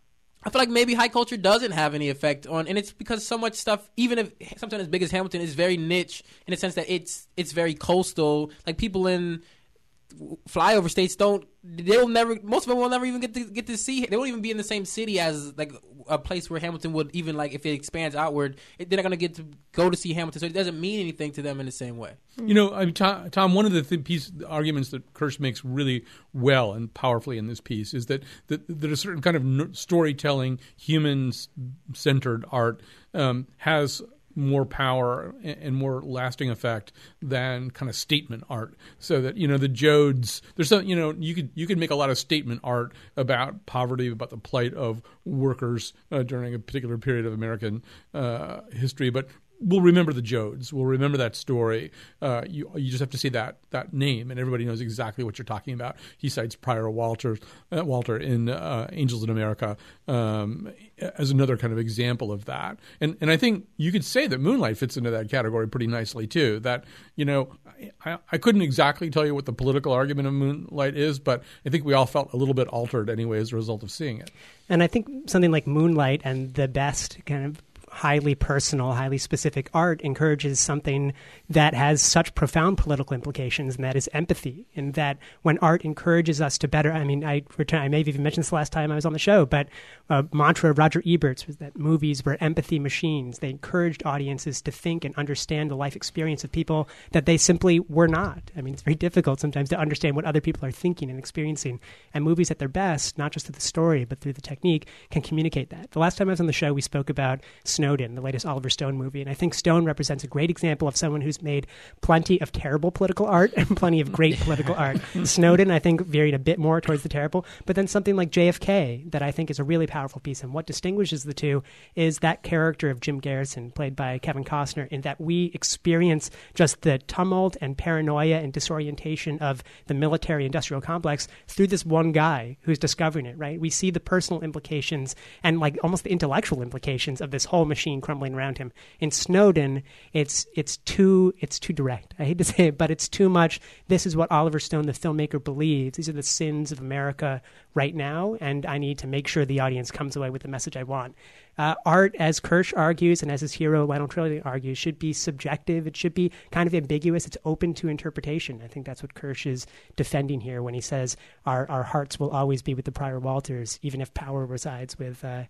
I feel like maybe high culture doesn't have any effect on, and it's because so much stuff, even if something as big as Hamilton, is very niche in the sense that it's it's very coastal. Like people in flyover states don't, they'll never, most of them will never even get to get to see. They won't even be in the same city as like a place where Hamilton would even, like if it expands outward, it, they're not going to get to go to see Hamilton. So it doesn't mean anything to them in the same way. You know, I mean, Tom, Tom, one of the th- piece the arguments that Kirsch makes really well and powerfully in this piece is that, that there's a certain kind of n- storytelling, human-centered art um, has more power and more lasting effect than kind of statement art. So that, you know, the Jodes, there's some, you know, you could you could make a lot of statement art about poverty, about the plight of workers uh, during a particular period of American uh, history, but we'll remember the Jodes. We'll remember that story. Uh, you you just have to say that that name, and everybody knows exactly what you're talking about. He cites Prior Walter uh, Walter in uh, Angels in America um, as another kind of example of that. And and I think you could say that Moonlight fits into that category pretty nicely too. That, you know, I, I couldn't exactly tell you what the political argument of Moonlight is, but I think we all felt a little bit altered anyway as a result of seeing it. And I think something like Moonlight and the best kind of highly personal, highly specific art encourages something that has such profound political implications, and that is empathy. And that when art encourages us to better, I mean, I return, I may have even mentioned this the last time I was on the show, but a mantra of Roger Ebert's was that movies were empathy machines. They encouraged audiences to think and understand the life experience of people that they simply were not. I mean, it's very difficult sometimes to understand what other people are thinking and experiencing. And movies at their best, not just through the story, but through the technique, can communicate that. The last time I was on the show, we spoke about Snowden, the latest Oliver Stone movie. And I think Stone represents a great example of someone who's made plenty of terrible political art and plenty of great political art. Snowden, I think, varied a bit more towards the terrible. But then something like J F K, that I think is a really powerful piece. And what distinguishes the two is that character of Jim Garrison, played by Kevin Costner, in that we experience just the tumult and paranoia and disorientation of the military-industrial complex through this one guy who's discovering it, right? We see the personal implications and like almost the intellectual implications of this whole machine crumbling around him. In Snowden, it's it's too it's too direct. I hate to say it, but it's too much. This is what Oliver Stone, the filmmaker, believes. These are the sins of America right now, and I need to make sure the audience comes away with the message I want. Uh, art, as Kirsch argues, and as his hero Lionel Trillian argues, should be subjective. It should be kind of ambiguous. It's open to interpretation. I think that's what Kirsch is defending here when he says our, our hearts will always be with the Prior Walters, even if power resides with Uh,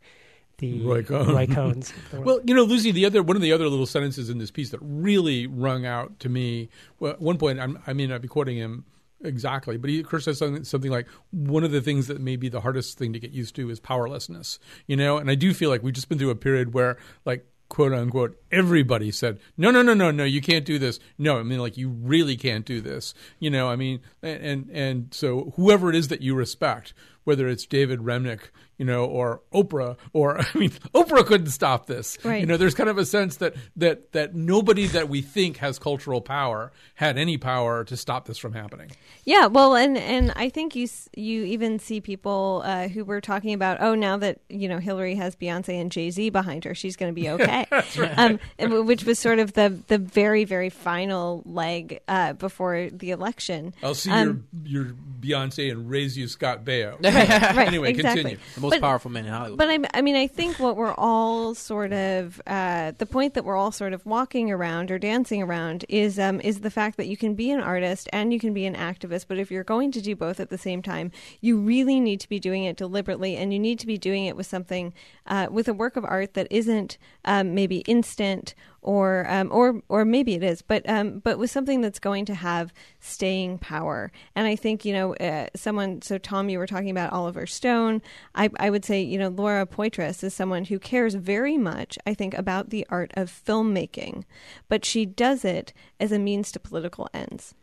The Roy Cohn. Roy Cohn's. Well, you know, Lucy, the other one of the other little sentences in this piece that really rung out to me. Well, at one point, I'm, I mean, I'd be quoting him exactly, but he, Kirsch says something, something like, one of the things that may be the hardest thing to get used to is powerlessness. You know, and I do feel like we've just been through a period where, like, quote unquote, everybody said, no, no, no, no, no, you can't do this. No, I mean, like, you really can't do this. You know, I mean, and and so whoever it is that you respect, whether it's David Remnick, you know, or Oprah, or, I mean, Oprah couldn't stop this. Right. You know, there's kind of a sense that that that nobody that we think has cultural power had any power to stop this from happening. Yeah, well, and, and I think you you even see people uh, who were talking about, oh, now that, you know, Hillary has Beyonce and Jay-Z behind her, she's going to be okay. That's right. um, and, which was sort of the the very, very final leg uh, before the election. I'll see um, your, your Beyonce and raise you Scott Baio. Right, right, anyway, exactly. Continue. The most but, powerful man in Hollywood. But I, I mean, I think what we're all sort of, uh, the point that we're all sort of walking around or dancing around is um, is the fact that you can be an artist and you can be an activist, but if you're going to do both at the same time, you really need to be doing it deliberately, and you need to be doing it with something, uh, with a work of art that isn't um, maybe instant or um, or or maybe it is, but um, but with something that's going to have staying power. And I think, you know, uh, someone, so Tom, you were talking about Oliver Stone. I, I would say, you know, Laura Poitras is someone who cares very much, I think, about the art of filmmaking, but she does it as a means to political ends.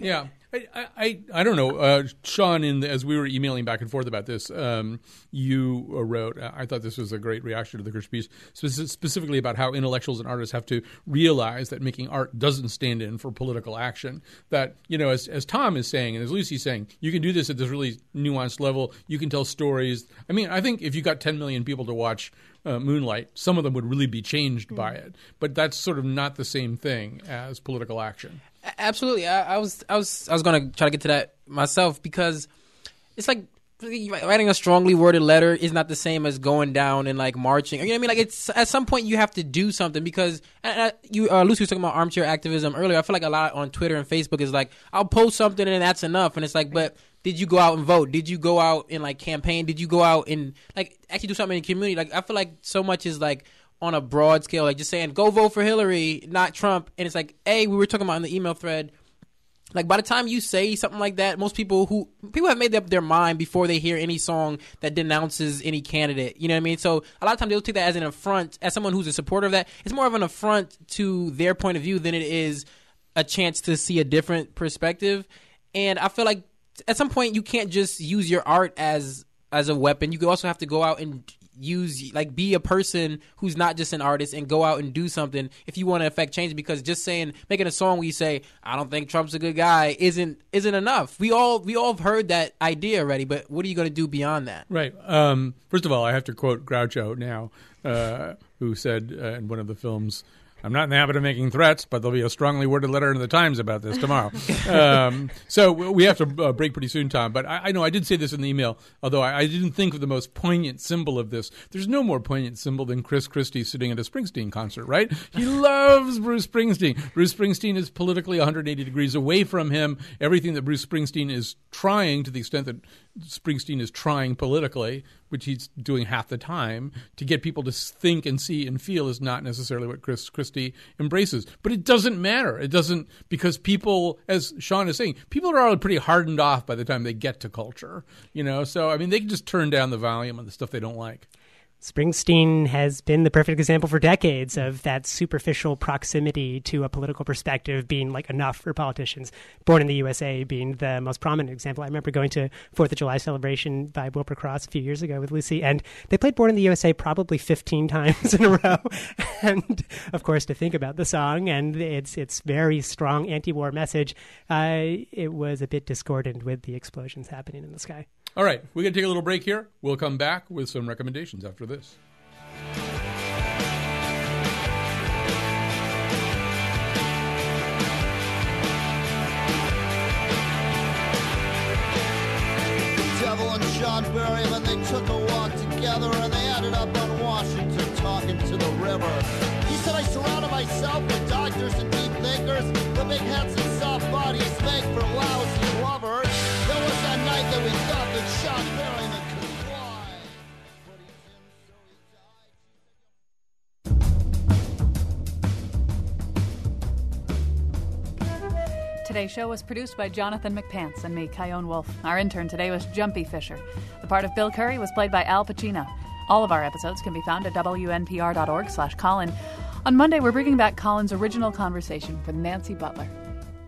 Yeah, I I, I don't know, uh, Sean. In the, as we were emailing back and forth about this, um, you wrote. I thought this was a great reaction to the Kirsch piece, specifically about how intellectuals and artists have to realize that making art doesn't stand in for political action. That, you know, as as Tom is saying and as Lucy's saying, you can do this at this really nuanced level. You can tell stories. I mean, I think if you got ten million people to watch Uh, Moonlight, some of them would really be changed mm. by it, but that's sort of not the same thing as political action. Absolutely, I, I was, I was, I was going to try to get to that myself, because it's like writing a strongly worded letter is not the same as going down and like marching. You know what I mean? Like, it's at some point you have to do something, because and I, you, uh, Lucy was talking about armchair activism earlier. I feel like a lot on Twitter and Facebook is like, I'll post something and that's enough, and it's like, but did you go out and vote? Did you go out and, like, campaign? Did you go out and, like, actually do something in the community? Like, I feel like so much is, like, on a broad scale. Like, just saying, go vote for Hillary, not Trump. And it's like, hey, we were talking about in the email thread, like, by the time you say something like that, most people who – people have made up their mind before they hear any song that denounces any candidate. You know what I mean? So a lot of times they'll take that as an affront, as someone who's a supporter of that. It's more of an affront to their point of view than it is a chance to see a different perspective. And I feel like – at some point, you can't just use your art as as a weapon. You also have to go out and use, like, be a person who's not just an artist and go out and do something if you want to affect change. Because just saying, making a song where you say, I don't think Trump's a good guy isn't isn't enough. We all we all have heard that idea already, but what are you going to do beyond that? Right. Um, first of all, I have to quote Groucho now, uh, who said uh, in one of the films, I'm not in the habit of making threats, but there'll be a strongly worded letter in the Times about this tomorrow. um, so we have to uh, break pretty soon, Tom. But I, I know I did say this in the email, although I, I didn't think of the most poignant symbol of this. There's no more poignant symbol than Chris Christie sitting at a Springsteen concert, right? He loves Bruce Springsteen. Bruce Springsteen is politically one hundred eighty degrees away from him. Everything that Bruce Springsteen is trying, to the extent that Springsteen is trying politically, which he's doing half the time, to get people to think and see and feel, is not necessarily what Chris Christie embraces. But it doesn't matter. It doesn't, because people, as Sean is saying, people are already pretty hardened off by the time they get to culture, you know? So, I mean, they can just turn down the volume on the stuff they don't like. Springsteen has been the perfect example for decades of that superficial proximity to a political perspective being, like, enough for politicians. Born in the U S A being the most prominent example. I remember going to Fourth of July celebration by Wilbur Cross a few years ago with Lucy, and they played Born in the U S A probably fifteen times in a row. And, of course, to think about the song and its its very strong anti-war message, uh, it was a bit discordant with the explosions happening in the sky. All right, we're going to take a little break here. We'll come back with some recommendations after this. The devil and John Barry, then they took a walk together, and they ended up on Washington talking to the river. He said, I surrounded myself with doctors and deep thinkers, the big hats and soft bodies make for lousy lovers. There was that night that we thought that Sean Murray could fly, but he didn't, so he died. Today's show was produced by Jonathan McPants and me, Kyone Wolfe. Our intern today was Jumpy Fisher. The part of Bill Curry was played by Al Pacino. All of our episodes can be found at wnpr.org slash Colin. On Monday, we're bringing back Colin's original conversation with Nancy Butler.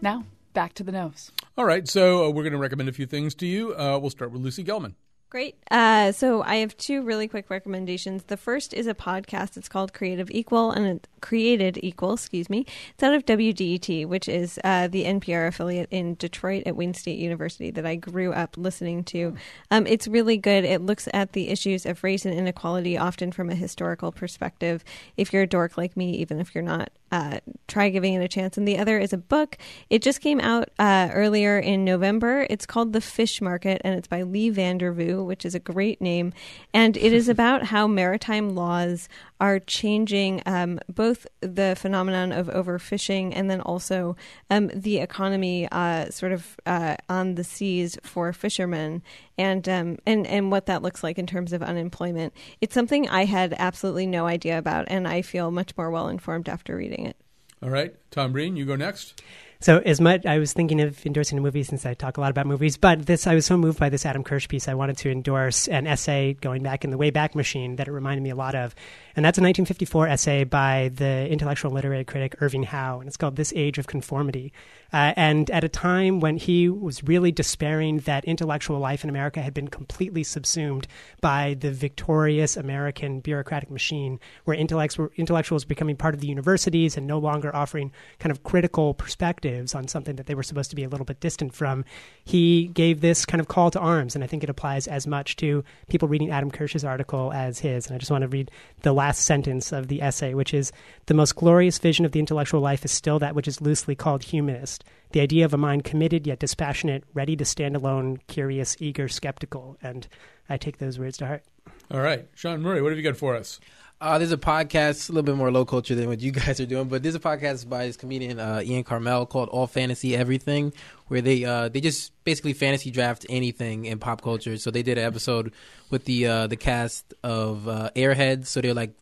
Now, back to the nose. All right, so uh, we're going to recommend a few things to you. Uh, we'll start with Lucy Gellman. Great. Uh, so I have two really quick recommendations. The first is a podcast. It's called Creative Equal, and it's Created Equal, excuse me. It's out of W D E T, which is uh, the N P R affiliate in Detroit at Wayne State University that I grew up listening to. Um, it's really good. It looks at the issues of race and inequality, often from a historical perspective. If you're a dork like me, even if you're not, uh, try giving it a chance. And the other is a book. It just came out uh, earlier in November. It's called The Fish Market, and it's by Lee Vandervoo, which is a great name. And it is about how maritime laws are changing um, both the phenomenon of overfishing and then also um, the economy uh, sort of uh, on the seas for fishermen and, um, and, and what that looks like in terms of unemployment. It's something I had absolutely no idea about, and I feel much more well-informed after reading it. All right. Tom Breen, you go next. So as much, I was thinking of endorsing a movie since I talk a lot about movies, but this, I was so moved by this Adam Kirsch piece, I wanted to endorse an essay going back in the Wayback Machine that it reminded me a lot of. And that's a nineteen fifty-four essay by the intellectual literary critic Irving Howe, and it's called This Age of Conformity. Uh, and at a time when he was really despairing that intellectual life in America had been completely subsumed by the victorious American bureaucratic machine, where intellects were, intellectuals were becoming part of the universities and no longer offering kind of critical perspective on something that they were supposed to be a little bit distant from, he gave this kind of call to arms. And I think it applies as much to people reading Adam Kirsch's article as his. And I just want to read the last sentence of the essay, which is, "The most glorious vision of the intellectual life is still that which is loosely called humanist, the idea of a mind committed yet dispassionate, ready to stand alone, curious, eager, skeptical." And I take those words to heart. All right. Sean Murray, what have you got for us? Uh, there's a podcast, a little bit more low culture than what you guys are doing, but there's a podcast by this comedian uh, Ian Carmel called All Fantasy Everything, where they uh, they just basically fantasy draft anything in pop culture. So they did an episode with the uh, the cast of uh, Airheads. So they're like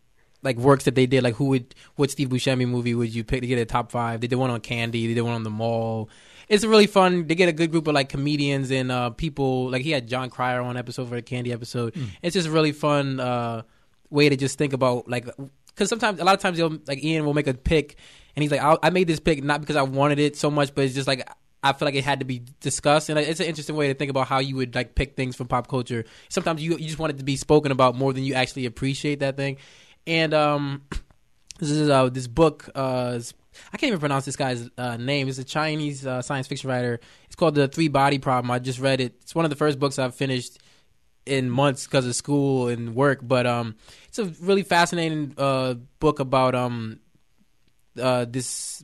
like works that they did, like who would what Steve Buscemi movie would you pick to get a top five? They did one on Candy. They did one on The Mall. It's really fun. They get a good group of like comedians and uh, people. Like he had John Cryer on episode for a Candy episode. Mm. It's just really fun. Uh, way to just think about, like, because sometimes a lot of times you'll like Ian will make a pick and he's like, I'll, I made this pick not because I wanted it so much, but it's just like I feel like it had to be discussed. And it's an interesting way to think about how you would like pick things from pop culture. Sometimes you you just want it to be spoken about more than you actually appreciate that thing. And um this is uh this book uh is, I can't even pronounce this guy's uh, name. It's a Chinese uh, science fiction writer. It's called The Three Body Problem. I just read it. It's one of the first books I've finished in months because of school and work, but um it's a really fascinating uh book about um uh this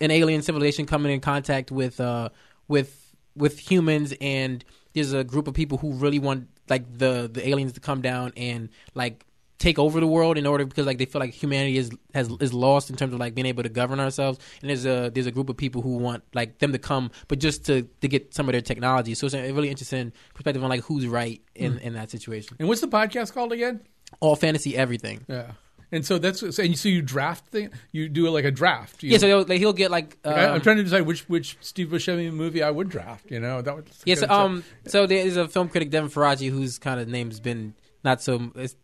an alien civilization coming in contact with uh with with humans, and there's a group of people who really want like the the aliens to come down and like take over the world in order, because like they feel like humanity is has is lost in terms of like being able to govern ourselves. And there's a there's a group of people who want like them to come, but just to, to get some of their technology. So it's a really interesting perspective on like who's right in, mm. in that situation. And what's the podcast called again? All Fantasy Everything. Yeah. And so that's so, and so you draft thing you do like a draft. You yeah, so like, he'll get like, um, like I, I'm trying to decide which which Steve Buscemi movie I would draft. You know that would yes. Yeah, so, um. So there's a film critic Devin Faraji whose kind of name's been not so. It's,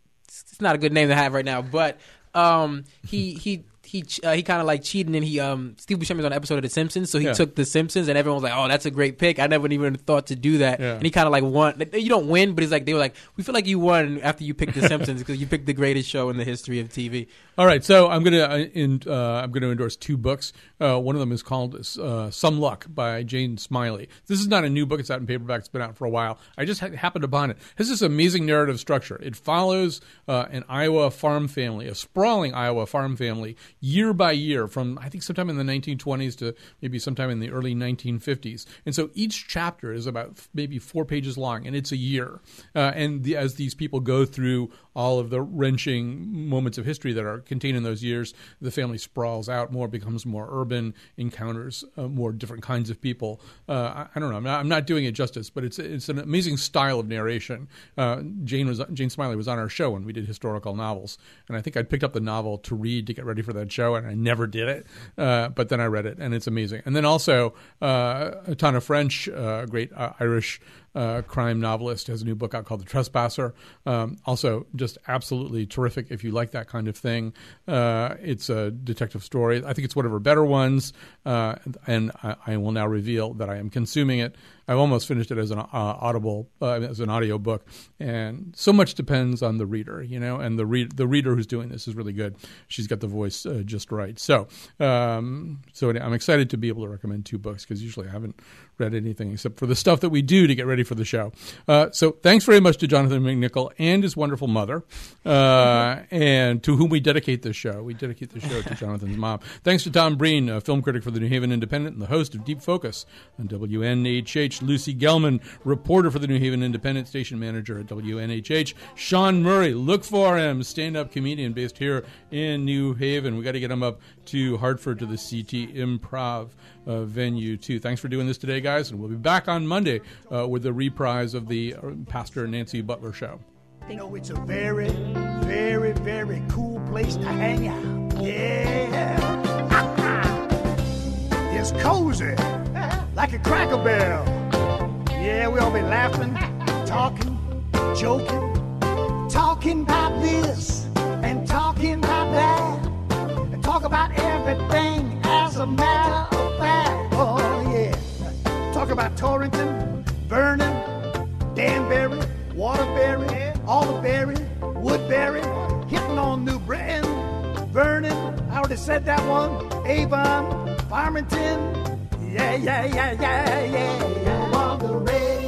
It's not a good name to have right now, but um, he he he uh, he kind of like cheated, and he um, Steve Buscemi was on an episode of The Simpsons, so he yeah. took The Simpsons, and everyone was like, "Oh, that's a great pick. I never even thought to do that." Yeah. And he kind of like won. Like, you don't win, but it's like they were like, "We feel like you won after you picked The Simpsons because you picked the greatest show in the history of T V." All right, so I'm gonna uh, in, uh, I'm gonna endorse two books. Uh, one of them is called uh, "Some Luck" by Jane Smiley. This is not a new book; it's out in paperback. It's been out for a while. I just ha- happened upon it. This is amazing narrative structure. It follows uh, an Iowa farm family, a sprawling Iowa farm family, year by year from I think sometime in the nineteen twenties to maybe sometime in the early nineteen fifties. And so each chapter is about maybe four pages long, and it's a year. Uh, and the, as these people go through all of the wrenching moments of history that are contained in those years, the family sprawls out more, becomes more urban, encounters uh, more different kinds of people. Uh, I, I don't know. I'm not, I'm not doing it justice, but it's it's an amazing style of narration. Uh, Jane was Jane Smiley was on our show when we did historical novels, and I think I picked up the novel to read to get ready for that show, and I never did it. Uh, but then I read it, and it's amazing. And then also uh, a ton of French, uh, great uh, Irish uh, crime novelist, has a new book out called The Trespasser. Um, also, just absolutely terrific if you like that kind of thing. Uh, it's a detective story. I think it's one of her better ones, uh, and I, I will now reveal that I am consuming it. I've almost finished it as an uh, audible, uh, as an audio book, and so much depends on the reader, you know, and the read the reader who's doing this is really good. She's got the voice uh, just right. So, um, so I'm excited to be able to recommend two books because usually I haven't read anything except for the stuff that we do to get ready for the show. Uh, so thanks very much to Jonathan McNichol and his wonderful mother, uh, and to whom we dedicate this show. We dedicate the show to Jonathan's mom. Thanks to Tom Breen, a film critic for the New Haven Independent and the host of Deep Focus on W N H H. Lucy Gellman, reporter for the New Haven Independent, station manager at W N H H. Sean Murray, look for him, stand-up comedian based here in New Haven. We got to get him up to Hartford to the C T Improv uh, venue, too. Thanks for doing this today, guys, and we'll be back on Monday uh, with the reprise of the Pastor Nancy Butler show. You know, it's a very, very, very cool place to hang out. Yeah. It's cozy, like a Cracker Barrel. Yeah, we'll be laughing, talking, joking, talking about this and talking about that, and talk about everything as a matter of fact. Oh, yeah. Talk about Torrington, Vernon, Danbury, Waterbury, Oliveberry, Woodbury, hitting on New Britain, Vernon, I already said that one, Avon, Farmington. Yeah, yeah, yeah, yeah, yeah, yeah. I'm on the radio.